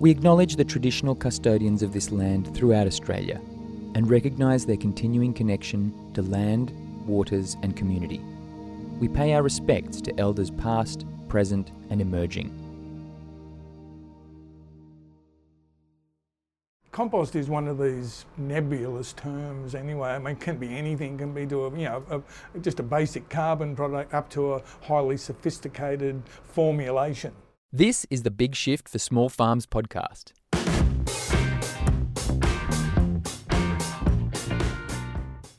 We acknowledge the traditional custodians of this land throughout Australia and recognise their continuing connection to land, waters and community. We pay our respects to elders past, present and emerging. Compost is one of these nebulous terms anyway. I mean, it can be anything, can be to just a basic carbon product up to a highly sophisticated formulation. This is the Big Shift for Small Farms podcast.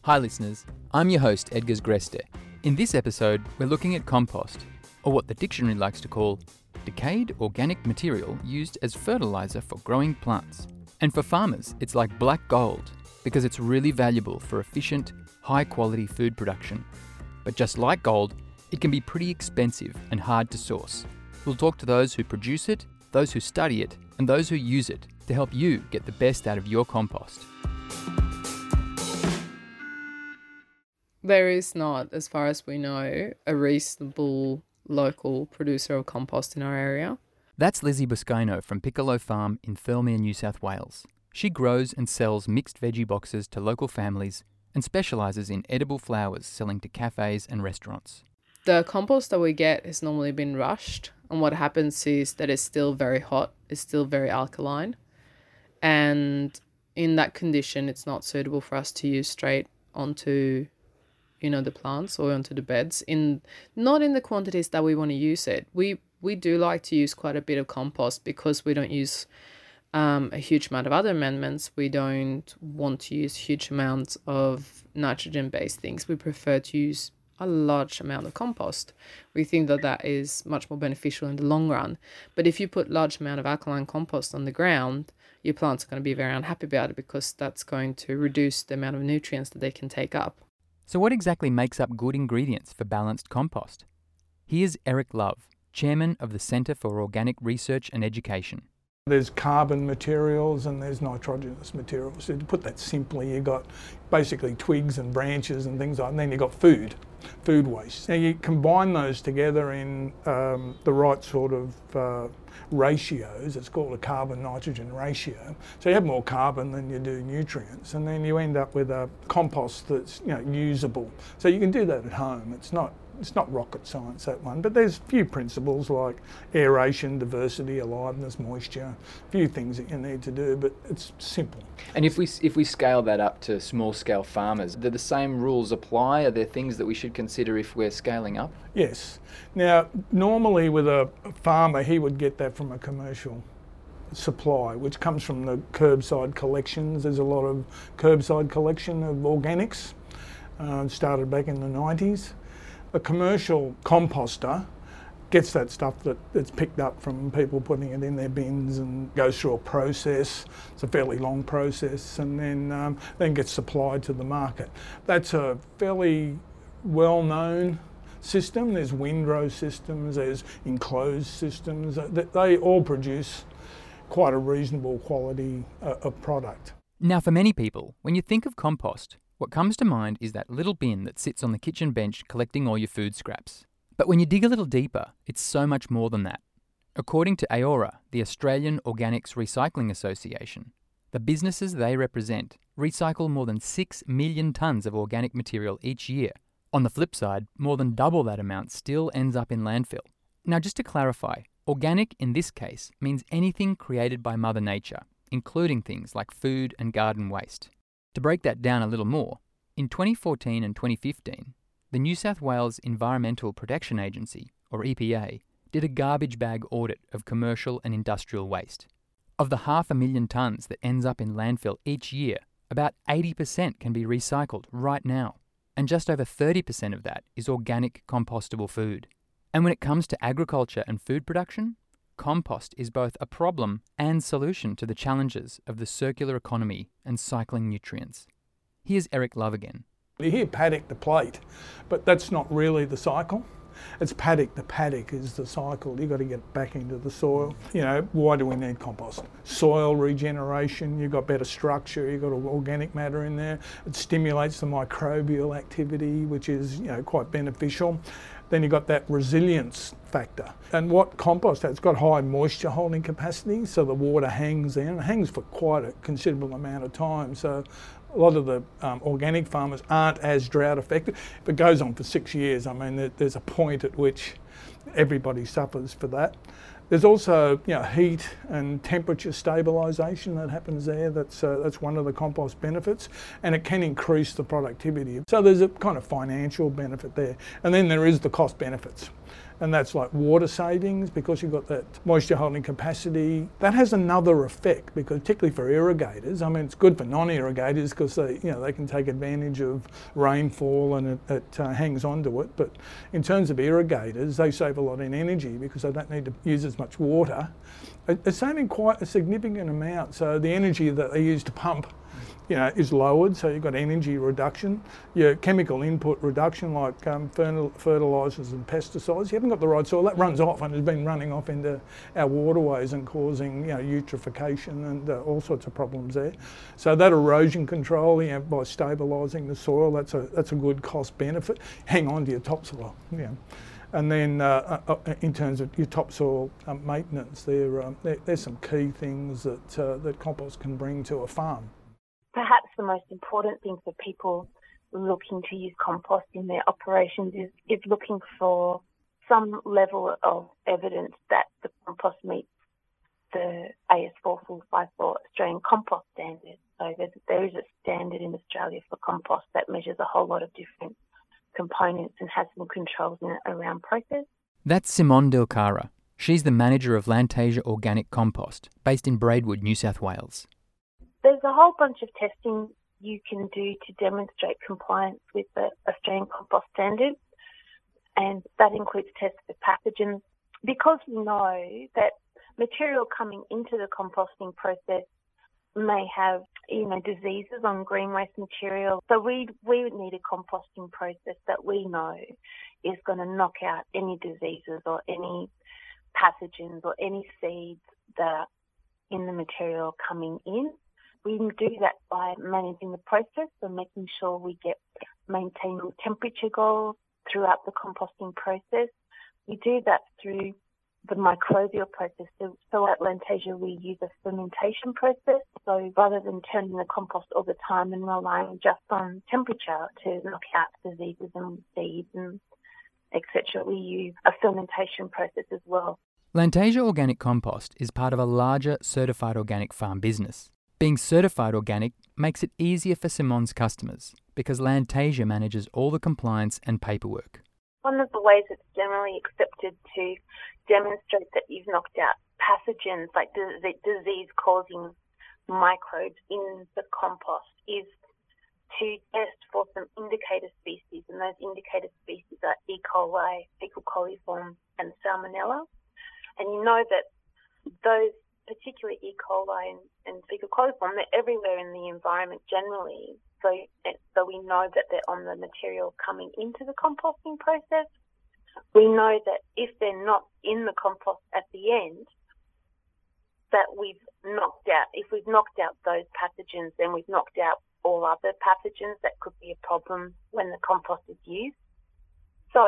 Hi listeners, I'm your host Edgars Gresta. In this episode, we're looking at compost, or what the dictionary likes to call decayed organic material used as fertiliser for growing plants. And for farmers, it's like black gold, because it's really valuable for efficient, high-quality food production. But just like gold, it can be pretty expensive and hard to source. We'll talk to those who produce it, those who study it, and those who use it to help you get the best out of your compost. There is not, as far as we know, a reasonable local producer of compost in our area. That's Lizzie Buscaino from Piccolo Farm in Thirlmere, New South Wales. She grows and sells mixed veggie boxes to local families and specialises in edible flowers selling to cafes and restaurants. The compost that we get has normally been rushed, and what happens is that it's still very hot, it's still very alkaline, and in that condition it's not suitable for us to use straight onto the plants or onto the beds, not in the quantities that we want to use it. We do like to use quite a bit of compost because we don't use a huge amount of other amendments. We don't want to use huge amounts of nitrogen-based things. We prefer to use a large amount of compost. We think that is much more beneficial in the long run. But if you put large amount of alkaline compost on the ground, your plants are going to be very unhappy about it because that's going to reduce the amount of nutrients that they can take up. So what exactly makes up good ingredients for balanced compost? Here's Eric Love, Chairman of the Center for Organic Research and Education. There's carbon materials and there's nitrogenous materials. So to put that simply, you've got basically twigs and branches and things like that, and then you've got food waste. Now you combine those together in the right sort of ratios. It's called a carbon-nitrogen ratio. So you have more carbon than you do nutrients, and then you end up with a compost that's usable. So you can do that at home. It's not rocket science, that one, but there's a few principles like aeration, diversity, aliveness, moisture, a few things that you need to do, but it's simple. And if we scale that up to small-scale farmers, do the same rules apply? Are there things that we should consider if we're scaling up? Yes. Now, normally with a farmer, he would get that from a commercial supply, which comes from the curbside collections. There's a lot of curbside collection of organics, started back in the 90s. A commercial composter gets that stuff that's picked up from people putting it in their bins and goes through a process. It's a fairly long process and then gets supplied to the market. That's a fairly well-known system. There's windrow systems, there's enclosed systems. They all produce quite a reasonable quality of product. Now for many people, when you think of compost, what comes to mind is that little bin that sits on the kitchen bench collecting all your food scraps. But when you dig a little deeper, it's so much more than that. According to AORA, the Australian Organics Recycling Association, the businesses they represent recycle more than 6 million tonnes of organic material each year. On the flip side, more than double that amount still ends up in landfill. Now just to clarify, organic in this case means anything created by Mother Nature, including things like food and garden waste. To break that down a little more, in 2014 and 2015, the New South Wales Environmental Protection Agency, or EPA, did a garbage bag audit of commercial and industrial waste. Of the 500,000 tonnes that ends up in landfill each year, about 80% can be recycled right now, and just over 30% of that is organic compostable food. And when it comes to agriculture and food production, compost is both a problem and solution to the challenges of the circular economy and cycling nutrients. Here's Eric Love again. You hear paddock to plate, but that's not really the cycle. It's paddock to paddock is the cycle. You've got to get back into the soil. You know, why do we need compost? Soil regeneration, you've got better structure, you've got organic matter in there. It stimulates the microbial activity, which is, you know, quite beneficial. Then you've got that resilience factor. And what compost has, it's got high moisture holding capacity, so the water hangs in. It hangs for quite a considerable amount of time. So a lot of the organic farmers aren't as drought affected. If it goes on for 6 years, I mean, there's a point at which everybody suffers for that. There's also, you know, heat and temperature stabilisation that happens there. That's one of the compost benefits, and it can increase the productivity. So there's a kind of financial benefit there. And then there is the cost benefits. And that's like water savings, because you've got that moisture holding capacity. That has another effect, because particularly for irrigators, I mean, it's good for non-irrigators because they, you know, they can take advantage of rainfall and it hangs onto it. But in terms of irrigators, they save a lot in energy because they don't need to use as much water. It's saving quite a significant amount. So the energy that they use to pump, you know, is lowered, so you've got energy reduction, your chemical input reduction, like fertilisers and pesticides. You haven't got the right soil, that runs off and has been running off into our waterways and causing, you know, eutrophication and all sorts of problems there. So that erosion control, you know, by stabilising the soil, that's a good cost benefit. Hang on to your topsoil, yeah. You know. And then in terms of your topsoil maintenance, there's some key things that compost can bring to a farm. Perhaps the most important thing for people looking to use compost in their operations is looking for some level of evidence that the compost meets the AS4454 Australian compost standard. So there is a standard in Australia for compost that measures a whole lot of different components and has some controls in it around process. That's Simone Dilcara. She's the manager of Lantasia Organic Compost, based in Braidwood, New South Wales. There's a whole bunch of testing you can do to demonstrate compliance with the Australian compost standard, and that includes tests for pathogens. Because we know that material coming into the composting process may have, you know, diseases on green waste material, so we would need a composting process that we know is going to knock out any diseases or any pathogens or any seeds that are in the material coming in. We can do that by managing the process and making sure we maintain temperature goals throughout the composting process. We do that through the microbial process. So at Lantasia, we use a fermentation process. So rather than turning the compost all the time and relying just on temperature to knock out diseases and seeds and et cetera, we use a fermentation process as well. Lantasia Organic Compost is part of a larger certified organic farm business. Being certified organic makes it easier for Simone's customers because Lantasia manages all the compliance and paperwork. One of the ways it's generally accepted to demonstrate that you've knocked out pathogens, like the disease-causing microbes in the compost, is to test for some indicator species, and those indicator species are E. coli, Fecal coliform and Salmonella. And you know that those, particularly E. coli and Fecal coliform, they're everywhere in the environment generally. So we know that they're on the material coming into the composting process. We know that if they're not in the compost at the end, that if we've knocked out those pathogens, then we've knocked out all other pathogens that could be a problem when the compost is used. So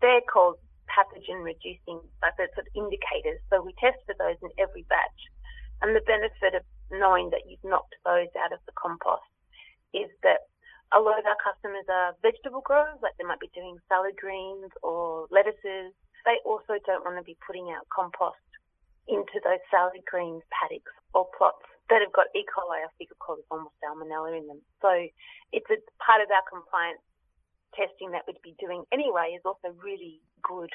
they're called pathogen reducing, like they're sort of indicators. So we test for those in every batch. And the benefit of knowing that you've knocked those out of the compost is that a lot of our customers are vegetable growers, like they might be doing salad greens or lettuces. They also don't want to be putting out compost into those salad greens paddocks or plots that have got E. coli or Fecal coliform or Salmonella in them. So it's a part of our compliance testing that we'd be doing anyway, is also really good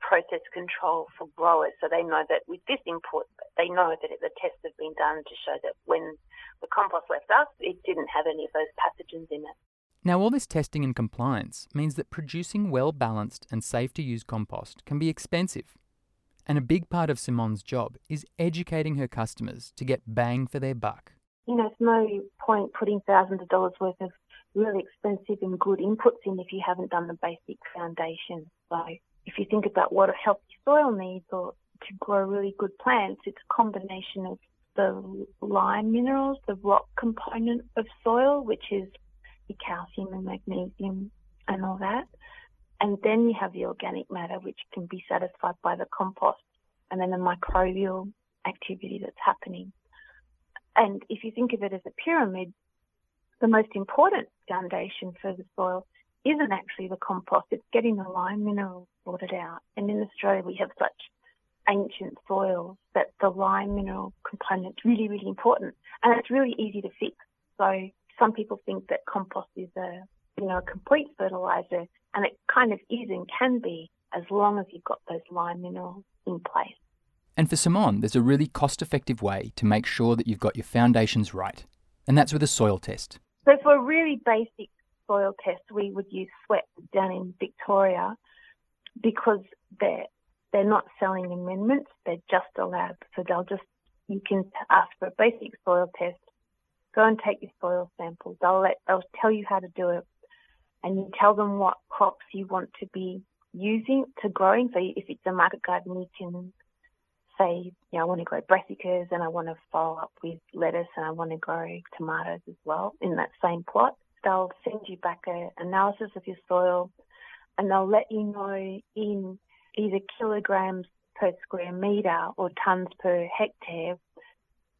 process control for growers, so they know that with this input, they know that the tests have been done to show that when the compost left us, it didn't have any of those pathogens in it. Now, all this testing and compliance means that producing well-balanced and safe-to-use compost can be expensive. And a big part of Simone's job is educating her customers to get bang for their buck. You know, it's no point putting thousands of dollars worth of really expensive and good inputs in if you haven't done the basic foundation. So if you think about what a healthy soil needs or to grow really good plants, it's a combination of the lime minerals, the rock component of soil, which is the calcium and magnesium and all that. And then you have the organic matter, which can be satisfied by the compost and then the microbial activity that's happening. And if you think of it as a pyramid, the most important foundation for the soil isn't actually the compost. It's getting the lime minerals sorted out. And in Australia, we have such ancient soils that the lime mineral component's really, really important. And it's really easy to fix. So some people think that compost is a complete fertilizer, and it kind of is and can be as long as you've got those lime minerals in place. And for Simone, there's a really cost-effective way to make sure that you've got your foundations right, and that's with a soil test. So for a really basic soil test, we would use SWEP down in Victoria because they're not selling amendments, they're just a lab. So you can ask for a basic soil test, go and take your soil sample, they'll tell you how to do it, and you tell them what crops you want to be using to growing. So if it's a market garden, you can say, I want to grow brassicas and I want to follow up with lettuce and I want to grow tomatoes as well in that same plot. They'll send you back an analysis of your soil and they'll let you know in either kilograms per square metre or tonnes per hectare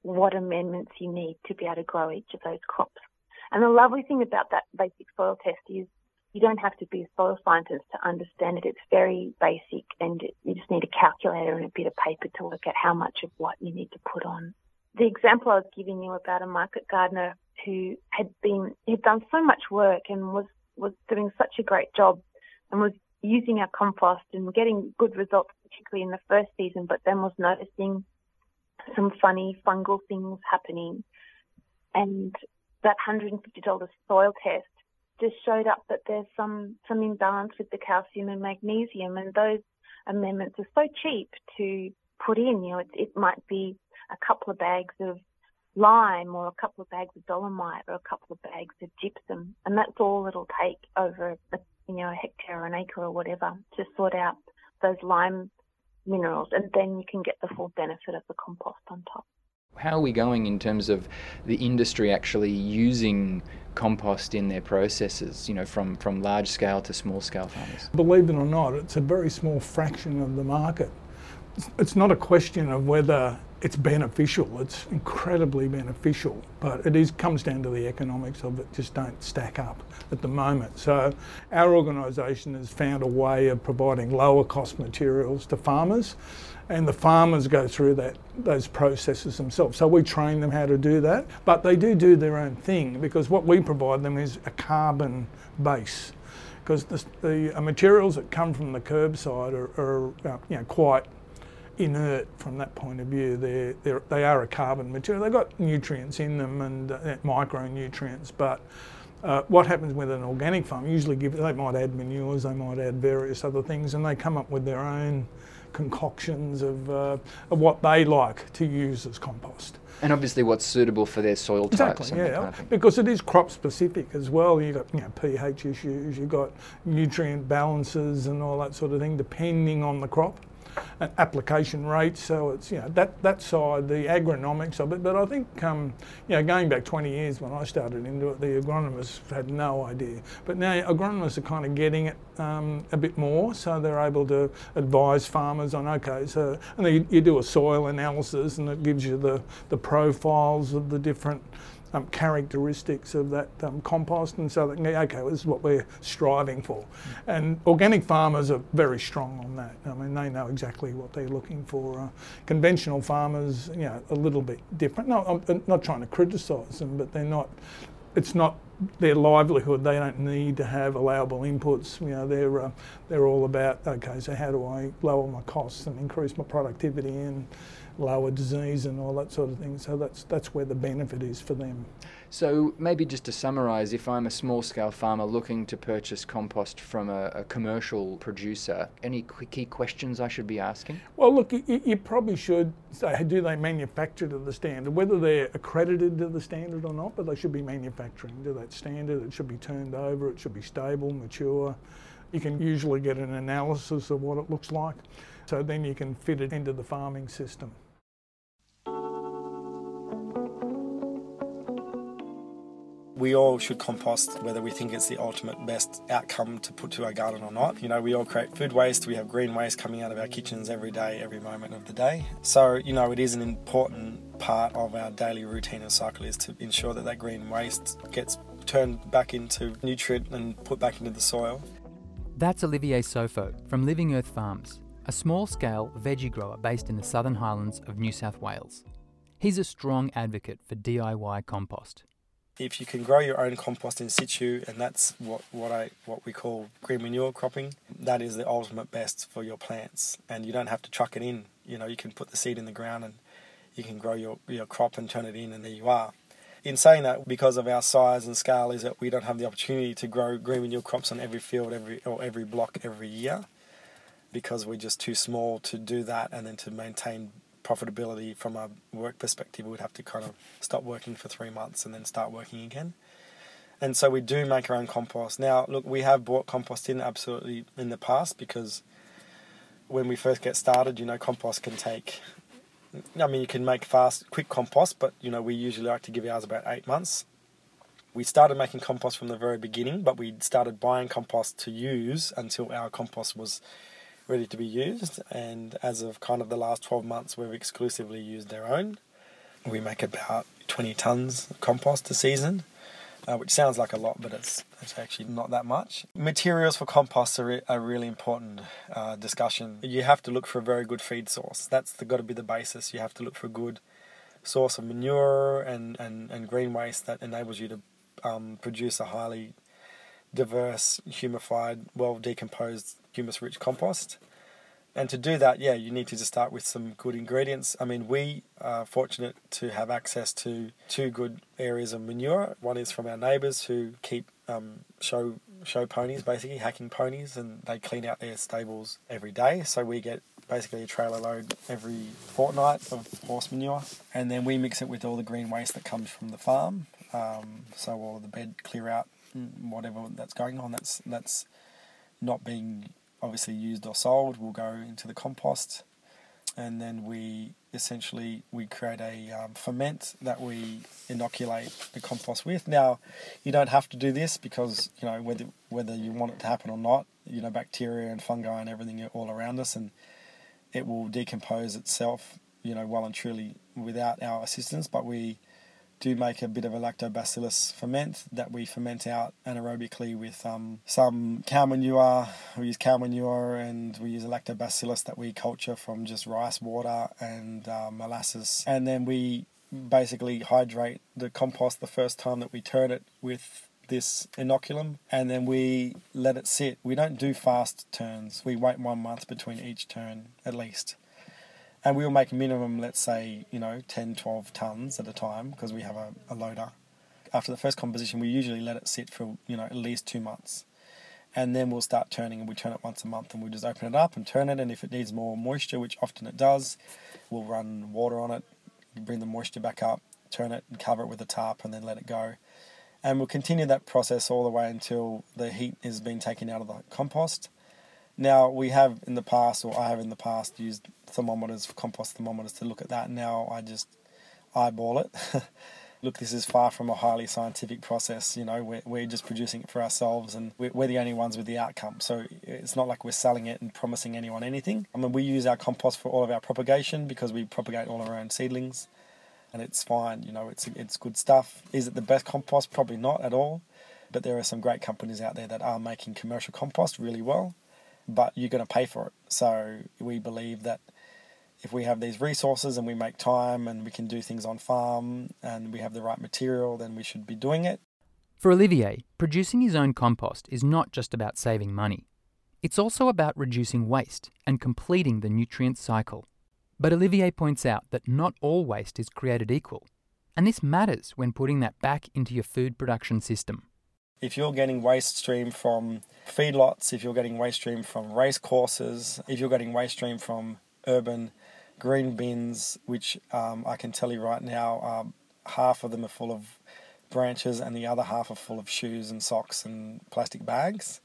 what amendments you need to be able to grow each of those crops. And the lovely thing about that basic soil test is you don't have to be a soil scientist to understand it. It's very basic and you just need a calculator and a bit of paper to work out how much of what you need to put on. The example I was giving you about a market gardener who had done so much work and was doing such a great job and was using our compost and getting good results, particularly in the first season, but then was noticing some funny fungal things happening. And that $150 soil test just showed up that there's some imbalance with the calcium and magnesium, and those amendments are so cheap to put in. It might be a couple of bags of lime or a couple of bags of dolomite or a couple of bags of gypsum, and that's all it'll take over a hectare or an acre or whatever to sort out those lime minerals, and then you can get the full benefit of the compost on top. How are we going in terms of the industry actually using compost in their processes, from large scale to small scale farmers? Believe it or not, it's a very small fraction of the market. It's not a question of whether it's beneficial, it's incredibly beneficial, but comes down to the economics of it, just don't stack up at the moment. So our organisation has found a way of providing lower cost materials to farmers, and the farmers go through those processes themselves. So we train them how to do that, but they do their own thing, because what we provide them is a carbon base, because the materials that come from the curbside are quite inert from that point of view. They are a carbon material. They've got nutrients in them and micronutrients, but what happens with an organic farm, they might add manures, they might add various other things, and they come up with their own concoctions of what they like to use as compost. And obviously what's suitable for their soil types. Exactly, yeah, because it is crop specific as well. You've got pH issues, you've got nutrient balances and all that sort of thing, depending on the crop. And application rates, so it's that side, the agronomics of it. But I think going back 20 years when I started into it, the agronomists had no idea. But now agronomists are kind of getting it a bit more, so they're able to advise farmers on and then you do a soil analysis, and it gives you the profiles of the different characteristics of that compost, and so this is what we're striving for. And organic farmers are very strong on that. I mean, they know exactly what they're looking for. Conventional farmers, a little bit different. No, I'm not trying to criticise them, but it's not their livelihood. They don't need to have allowable inputs. They're all about, so how do I lower my costs and increase my productivity and lower disease and all that sort of thing. So that's where the benefit is for them. So maybe just to summarise, if I'm a small-scale farmer looking to purchase compost from a commercial producer, any key questions I should be asking? Well, look, you probably should say, do they manufacture to the standard? Whether they're accredited to the standard or not, but they should be manufacturing, do they? that standard. It should be turned over, it should be stable, mature. You can usually get an analysis of what it looks like, so then you can fit it into the farming system. We all should compost, whether we think it's the ultimate best outcome to put to our garden or not. You know, we all create food waste, we have green waste coming out of our kitchens every day, every moment of the day. So, you know, it is an important part of our daily routine and cycle is to ensure that that green waste gets turned back into nutrient and put back into the soil. That's Olivier Sofo from Living Earth Farms, a small-scale veggie grower based in the Southern Highlands of New South Wales. He's a strong advocate for DIY compost. If you can grow your own compost in situ, and that's what we call green manure cropping, that is the ultimate best for your plants. And you don't have to truck it in. You know, you can put the seed in the ground and you can grow your crop and turn it in, and there you are. In saying that, because of our size and scale, is that we don't have the opportunity to grow green manure crops on every field, every block, every year, because we're just too small to do that, and then to maintain profitability from a work perspective, we would have to kind of stop working for 3 months and then start working again. And so we do make our own compost. Now, look, we have bought compost in absolutely in the past, because when we first get started, you know, compost can take, I mean, you can make fast, quick compost, but, you know, we usually like to give ours about 8 months. We started making compost from the very beginning, but we started buying compost to use until our compost was ready to be used, and as of kind of the last 12 months we've exclusively used their own. We make about 20 tonnes of compost a season, which sounds like a lot, but it's actually not that much. Materials for compost are a really important discussion. You have to look for a very good feed source. That's got to be the basis. You have to look for a good source of manure and green waste that enables you to produce a highly diverse, humified, well-decomposed, humus-rich compost. And to do that, yeah, you need to just start with some good ingredients. I mean, we are fortunate to have access to two good areas of manure. One is from our neighbours who keep show ponies, basically, hacking ponies, and they clean out their stables every day. So we get basically a trailer load every fortnight of horse manure. And then we mix it with all the green waste that comes from the farm. So all the bed clear out, whatever that's going on that's not being obviously used or sold will go into the compost. And then we create a ferment that we inoculate the compost with. Now, you don't have to do this because, you know, whether you want it to happen or not, you know, bacteria and fungi and everything are all around us, and it will decompose itself, you know, well and truly without our assistance. But we do make a bit of a lactobacillus ferment that we ferment out anaerobically with some cow manure. We use cow manure, and we use a lactobacillus that we culture from just rice water and molasses. And then we basically hydrate the compost the first time that we turn it with this inoculum, and then we let it sit. We don't do fast turns. We wait 1 month between each turn at least. And we'll make minimum, let's say, you know, 10, 12 tonnes at a time, because we have a loader. After the first composition, we usually let it sit for, you know, at least 2 months. And then we'll start turning, and we turn it once a month, and we'll just open it up and turn it. And if it needs more moisture, which often it does, we'll run water on it, bring the moisture back up, turn it and cover it with a tarp, and then let it go. And we'll continue that process all the way until the heat is being taken out of the compost. Now, I have in the past used thermometers, compost thermometers, to look at that. Now I just eyeball it. Look, this is far from a highly scientific process. You know, we're just producing it for ourselves, and we're the only ones with the outcome. So it's not like we're selling it and promising anyone anything. I mean, we use our compost for all of our propagation, because we propagate all our own seedlings, and it's fine. You know, it's good stuff. Is it the best compost? Probably not at all. But there are some great companies out there that are making commercial compost really well. But you're going to pay for it. So we believe that if we have these resources and we make time and we can do things on farm and we have the right material, then we should be doing it. For Olivier, producing his own compost is not just about saving money. It's also about reducing waste and completing the nutrient cycle. But Olivier points out that not all waste is created equal, and this matters when putting that back into your food production system. If you're getting waste stream from feedlots, if you're getting waste stream from race courses, if you're getting waste stream from urban green bins, which I can tell you right now, half of them are full of branches and the other half are full of shoes and socks and plastic bags,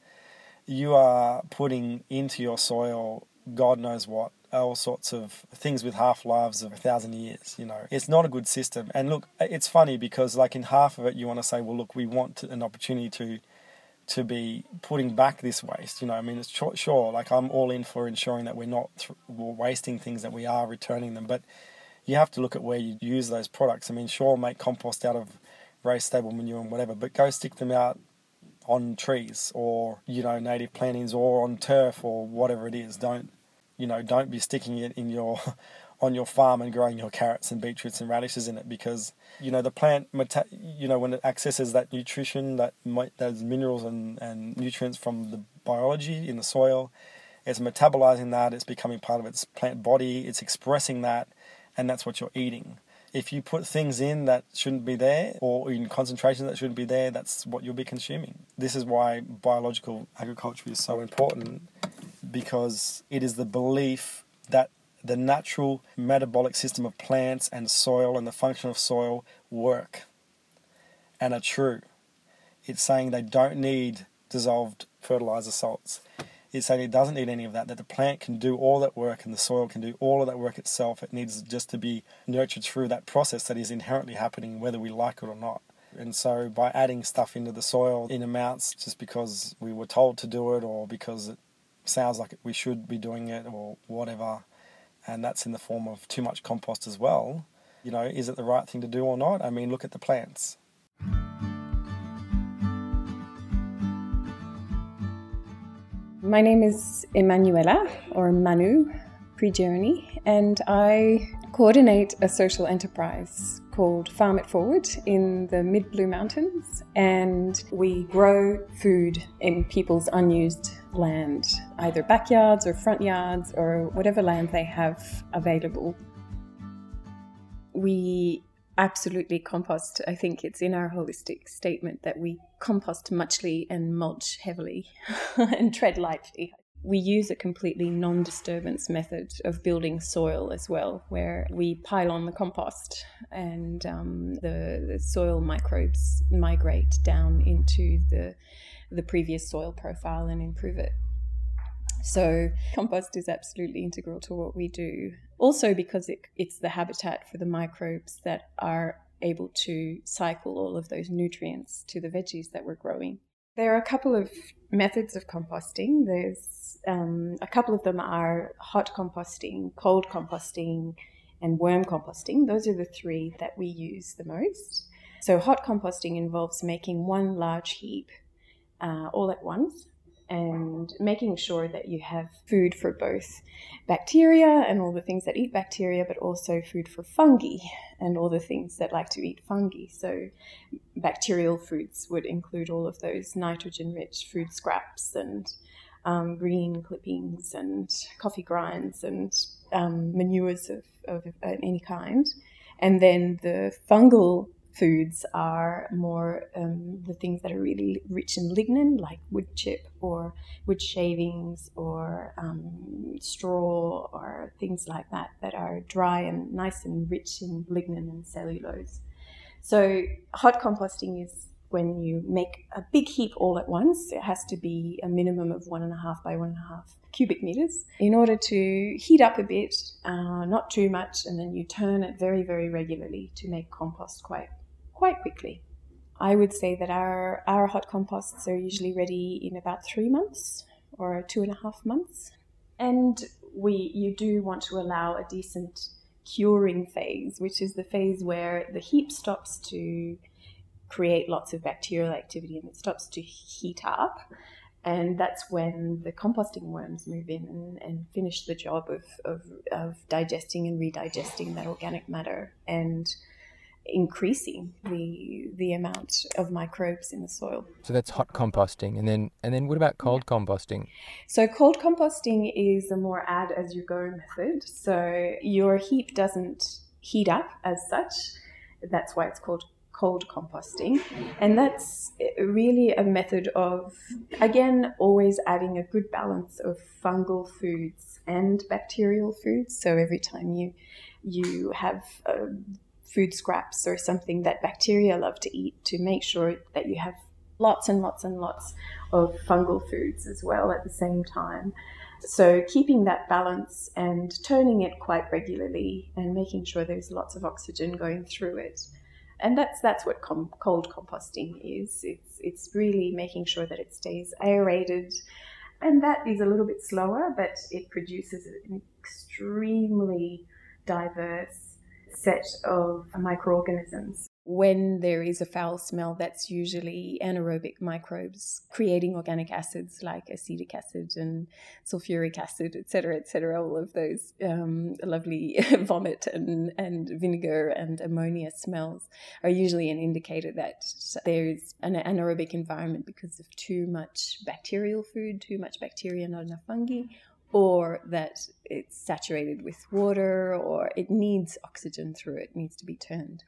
you are putting into your soil God knows what, all sorts of things with half-lives of 1,000 years, you know. It's not a good system. And look, it's funny because like in half of it you want to say, well, look, we want an opportunity to be putting back this waste, you know. I mean, it's sure, like I'm all in for ensuring that we're not wasting things, that we are returning them. But you have to look at where you use those products. I mean, sure, make compost out of raised stable manure and whatever, but go stick them out on trees or, you know, native plantings or on turf or whatever it is. Don't be sticking it in your on your farm and growing your carrots and beetroots and radishes in it, because, you know, the plant, you know, when it accesses that nutrition, that those minerals and nutrients from the biology in the soil, it's metabolizing that, it's becoming part of its plant body, it's expressing that, and that's what you're eating. If you put things in that shouldn't be there or in concentrations that shouldn't be there, that's what you'll be consuming. This is why biological agriculture is so important, because it is the belief that the natural metabolic system of plants and soil and the function of soil work and are true. It's saying they don't need dissolved fertilizer salts. It's saying it doesn't need any of that the plant can do all that work and the soil can do all of that work itself. It needs just to be nurtured through that process that is inherently happening whether we like it or not. And so by adding stuff into the soil in amounts just because we were told to do it or because it sounds like we should be doing it or whatever, and that's in the form of too much compost as well, you know, is it the right thing to do or not? I mean, look at the plants. My name is Emanuela, or Manu, Pregerni, and I coordinate a social enterprise called Farm It Forward in the mid-Blue Mountains, and we grow food in people's unused land, either backyards or front yards or whatever land they have available. We absolutely compost. I think it's in our holistic statement that we compost muchly and mulch heavily and tread lightly. We use a completely non-disturbance method of building soil as well, where we pile on the compost and the soil microbes migrate down into the previous soil profile and improve it. So compost is absolutely integral to what we do. Also because it's the habitat for the microbes that are able to cycle all of those nutrients to the veggies that we're growing. There are a couple of methods of composting. There's a couple of them are hot composting, cold composting, and worm composting. Those are the three that we use the most. So hot composting involves making one large heap all at once, and making sure that you have food for both bacteria and all the things that eat bacteria, but also food for fungi and all the things that like to eat fungi. So bacterial foods would include all of those nitrogen-rich food scraps and green clippings and coffee grinds and manures of any kind. And then the fungal foods are more the things that are really rich in lignin, like wood chip or wood shavings or straw or things like that, that are dry and nice and rich in lignin and cellulose. So hot composting is when you make a big heap all at once. It has to be a minimum of 1.5 by 1.5 cubic meters in order to heat up a bit, not too much, and then you turn it very, very regularly to make compost quite quickly. I would say that our hot composts are usually ready in about 3 months or 2.5 months. And you do want to allow a decent curing phase, which is the phase where the heap stops to create lots of bacterial activity and it stops to heat up. And that's when the composting worms move in and finish the job of digesting and redigesting that organic matter and increasing the amount of microbes in the soil. So that's hot composting. And then what about cold composting? So cold composting is a more add-as-you-go method. So your heap doesn't heat up as such. That's why it's called cold composting, and that's really a method of, again, always adding a good balance of fungal foods and bacterial foods. So every time you have food scraps or something that bacteria love to eat, to make sure that you have lots and lots and lots of fungal foods as well at the same time. So keeping that balance and turning it quite regularly and making sure there's lots of oxygen going through it. And that's what cold composting is. It's really making sure that it stays aerated. And that is a little bit slower, but it produces an extremely diverse set of microorganisms. When there is a foul smell, that's usually anaerobic microbes creating organic acids like acetic acid and sulfuric acid, et cetera, all of those lovely vomit and vinegar and ammonia smells are usually an indicator that there's an anaerobic environment because of too much bacterial food, too much bacteria, not enough fungi, or that it's saturated with water or it needs oxygen through it, needs to be turned.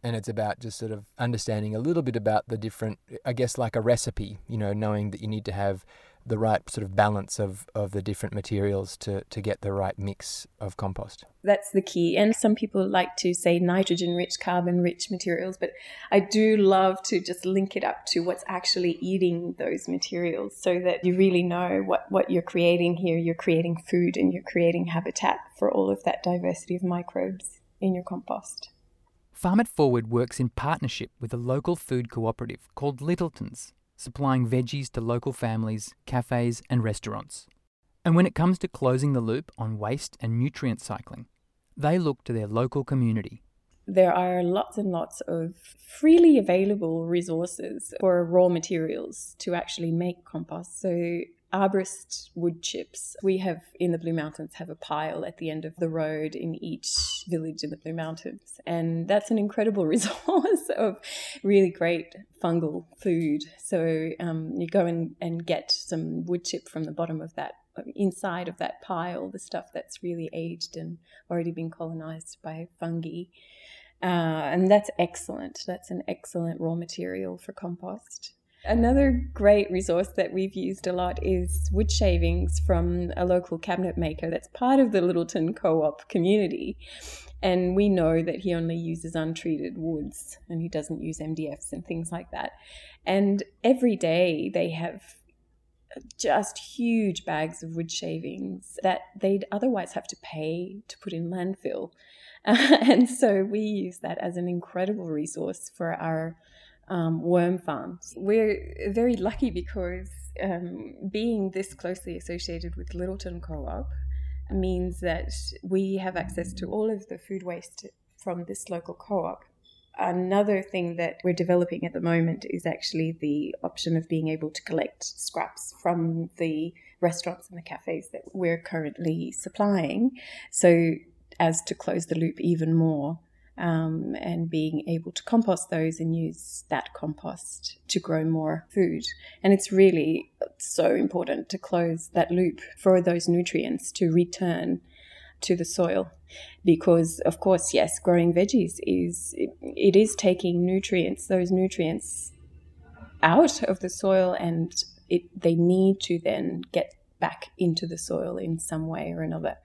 And it's about just sort of understanding a little bit about the different, I guess, like a recipe, you know, knowing that you need to have the right sort of balance of the different materials to get the right mix of compost. That's the key. And some people like to say nitrogen-rich, carbon-rich materials, but I do love to just link it up to what's actually eating those materials so that you really know what you're creating here. You're creating food and you're creating habitat for all of that diversity of microbes in your compost. Farm It Forward works in partnership with a local food cooperative called Littleton's, supplying veggies to local families, cafes and restaurants. And when it comes to closing the loop on waste and nutrient cycling, they look to their local community. There are lots and lots of freely available resources for raw materials to actually make compost. So arborist wood chips. We have in the Blue Mountains have a pile at the end of the road in each village in the Blue Mountains, and that's an incredible resource of really great fungal food. So you go and get some wood chip from the bottom of that, inside of that pile, the stuff that's really aged and already been colonized by fungi. And that's excellent. That's an excellent raw material for compost. Another great resource that we've used a lot is wood shavings from a local cabinet maker that's part of the Littleton Co-op community. And we know that he only uses untreated woods and he doesn't use MDFs and things like that. And every day they have just huge bags of wood shavings that they'd otherwise have to pay to put in landfill. And so we use that as an incredible resource for our worm farms. We're very lucky because being this closely associated with Littleton Co-op means that we have access to all of the food waste from this local co-op. Another thing that we're developing at the moment is actually the option of being able to collect scraps from the restaurants and the cafes that we're currently supplying, so as to close the loop even more. And being able to compost those and use that compost to grow more food. And it's really so important to close that loop for those nutrients to return to the soil because, of course, yes, growing veggies is taking nutrients, those nutrients out of the soil, and they need to then get back into the soil in some way or another.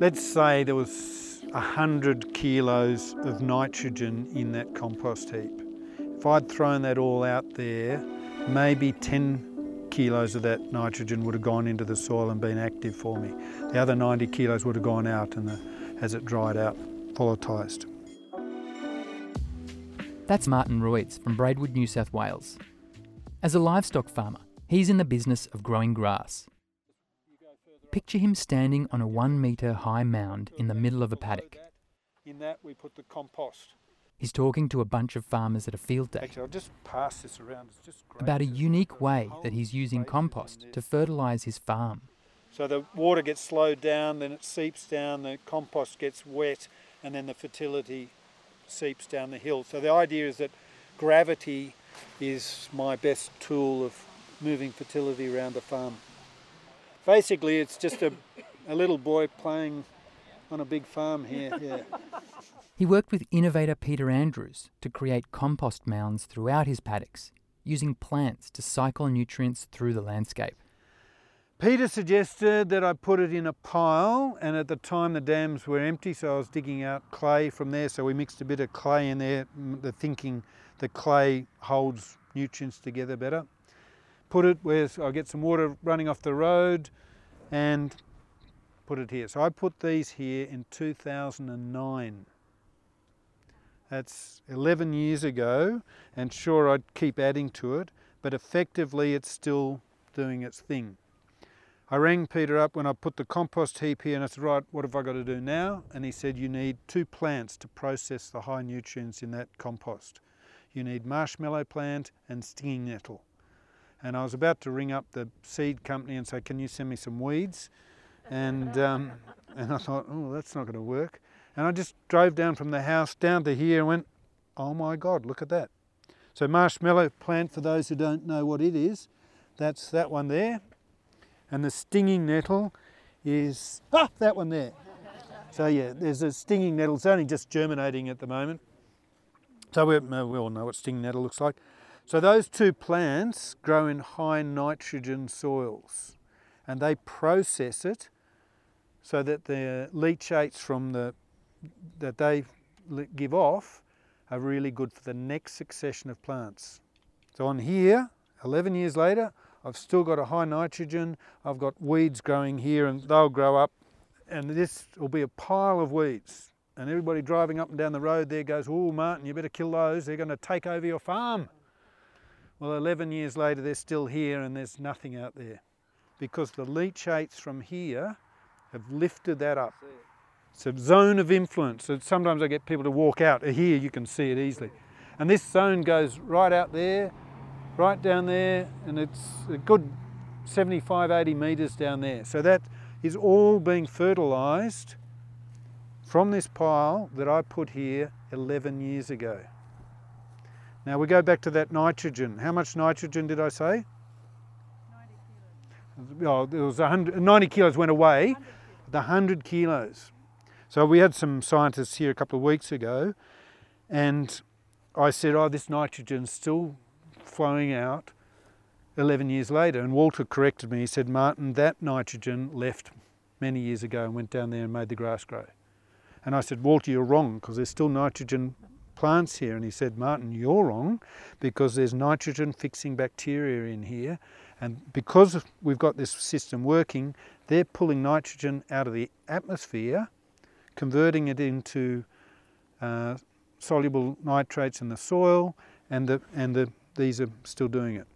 Let's say there was 100 kilos of nitrogen in that compost heap. If I'd thrown that all out there, maybe 10 kilos of that nitrogen would have gone into the soil and been active for me. The other 90 kilos would have gone out and as it dried out, volatilized. That's Martin Royds from Braidwood, New South Wales. As a livestock farmer, he's in the business of growing grass. Picture him standing on a 1 metre high mound in the middle of a paddock. In that we put the compost. He's talking to a bunch of farmers at a field day. Actually, I'll just pass this around. It's just great. About a unique way that he's using compost to fertilise his farm. So the water gets slowed down, then it seeps down, the compost gets wet, and then the fertility seeps down the hill. So the idea is that gravity is my best tool of moving fertility around the farm. Basically, it's just a little boy playing on a big farm here. Yeah. He worked with innovator Peter Andrews to create compost mounds throughout his paddocks, using plants to cycle nutrients through the landscape. Peter suggested that I put it in a pile, and at the time the dams were empty, so I was digging out clay from there, so we mixed a bit of clay in there, the thinking that clay holds nutrients together better. Put it where I get some water running off the road and put it here. So I put these here in 2009. That's 11 years ago, and sure, I'd keep adding to it, but effectively it's still doing its thing. I rang Peter up when I put the compost heap here and I said, right, what have I got to do now? And he said, you need two plants to process the high nutrients in that compost. You need marshmallow plant and stinging nettle. And I was about to ring up the seed company and say, can you send me some weeds? And I thought, oh, that's not going to work. And I just drove down from the house down to here and went, oh my God, look at that. So marshmallow plant, for those who don't know what it is, that's that one there. And the stinging nettle is that one there. So yeah, there's a stinging nettle. It's only just germinating at the moment. So we all know what stinging nettle looks like. So those two plants grow in high nitrogen soils, and they process it so that the leachates from that they give off are really good for the next succession of plants. So on here, 11 years later, I've still got a high nitrogen, I've got weeds growing here and they'll grow up, and this will be a pile of weeds. And everybody driving up and down the road there goes, oh Martin, you better kill those, they're going to take over your farm. Well, 11 years later they're still here and there's nothing out there because the leachates from here have lifted that up. It's a zone of influence. So sometimes I get people to walk out. Here you can see it easily. And this zone goes right out there, right down there, and it's a good 75, 80 metres down there. So that is all being fertilised from this pile that I put here 11 years ago. Now we go back to that nitrogen. How much nitrogen did I say? 90 kilos. Oh, there was 90 kilos went away, 100 kilos. The 100 kilos. So we had some scientists here a couple of weeks ago, and I said, oh, this nitrogen's still flowing out 11 years later, and Walter corrected me. He said, Martin, that nitrogen left many years ago and went down there and made the grass grow. And I said, Walter, you're wrong, because there's still nitrogen plants here. And he said, Martin, you're wrong, because there's nitrogen fixing bacteria in here, and because we've got this system working, they're pulling nitrogen out of the atmosphere, converting it into soluble nitrates in the soil, and these are still doing it.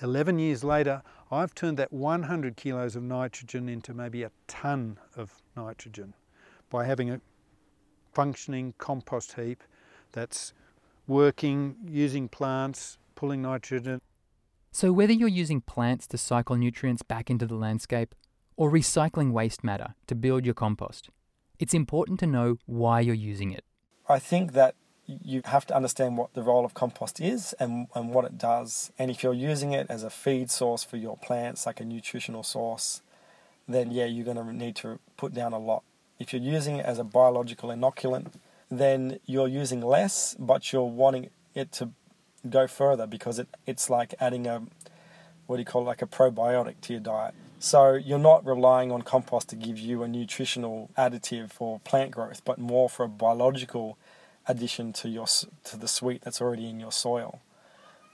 11 years later, I've turned that 100 kilos of nitrogen into maybe a tonne of nitrogen by having a functioning compost heap that's working, using plants, pulling nitrogen. So whether you're using plants to cycle nutrients back into the landscape or recycling waste matter to build your compost, it's important to know why you're using it. I think that you have to understand what the role of compost is and what it does. And if you're using it as a feed source for your plants, like a nutritional source, then yeah, you're going to need to put down a lot. If you're using it as a biological inoculant, then you're using less, but you're wanting it to go further because it's like adding a, like a probiotic to your diet. So you're not relying on compost to give you a nutritional additive for plant growth, but more for a biological addition to the sweet that's already in your soil,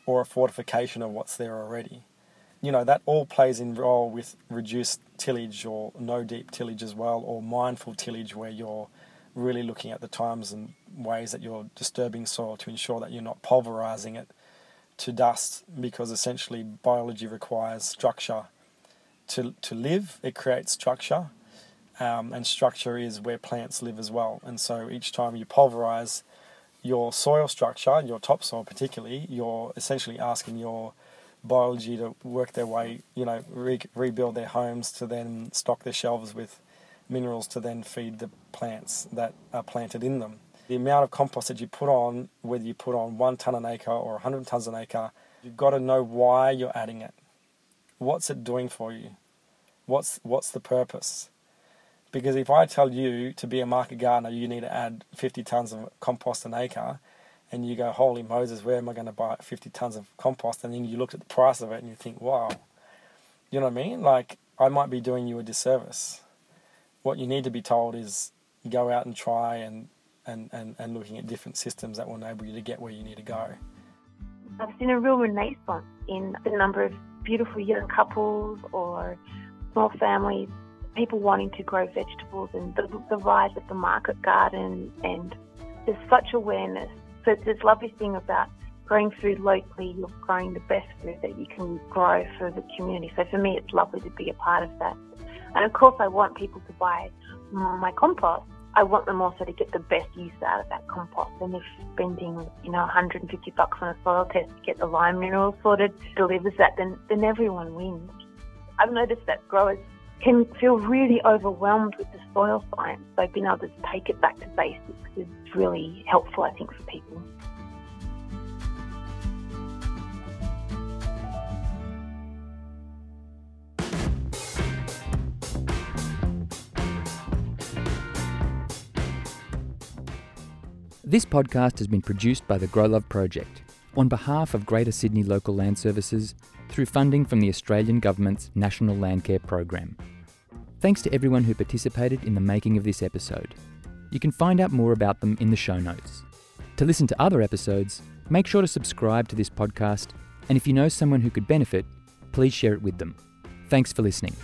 or a fortification of what's there already. You know, that all plays in role with reduced tillage or no deep tillage as well, or mindful tillage where you're really looking at the times and ways that you're disturbing soil to ensure that you're not pulverizing it to dust, because essentially biology requires structure to live. It creates structure. And structure is where plants live as well. And so each time you pulverize your soil structure, your topsoil particularly, you're essentially asking your biology to work their way, you know, rebuild their homes to then stock their shelves with minerals to then feed the plants that are planted in them. The amount of compost that you put on, whether you put on 1 ton an acre or 100 tons an acre, you've got to know why you're adding it. What's it doing for you? What's the purpose? Because if I tell you to be a market gardener, you need to add 50 tonnes of compost an acre, and you go, holy Moses, where am I going to buy 50 tonnes of compost? And then you look at the price of it and you think, wow, You know what I mean? Like, I might be doing you a disservice. What you need to be told is go out and try and looking at different systems that will enable you to get where you need to go. I've seen a real renaissance in the number of beautiful young couples or small families, people wanting to grow vegetables, and the rise of the market garden, and there's such awareness. So there's lovely thing about growing food locally, you're growing the best food that you can grow for the community. So for me, it's lovely to be a part of that. And of course, I want people to buy my compost. I want them also to get the best use out of that compost. And if spending, $150 on a soil test to get the lime mineral sorted delivers that, then everyone wins. I've noticed that growers can feel really overwhelmed with the soil science. So being able to take it back to basics is really helpful, I think, for people. This podcast has been produced by the Grow Love Project on behalf of Greater Sydney Local Land Services through funding from the Australian Government's National Landcare Program. Thanks to everyone who participated in the making of this episode. You can find out more about them in the show notes. To listen to other episodes, make sure to subscribe to this podcast, and if you know someone who could benefit, please share it with them. Thanks for listening.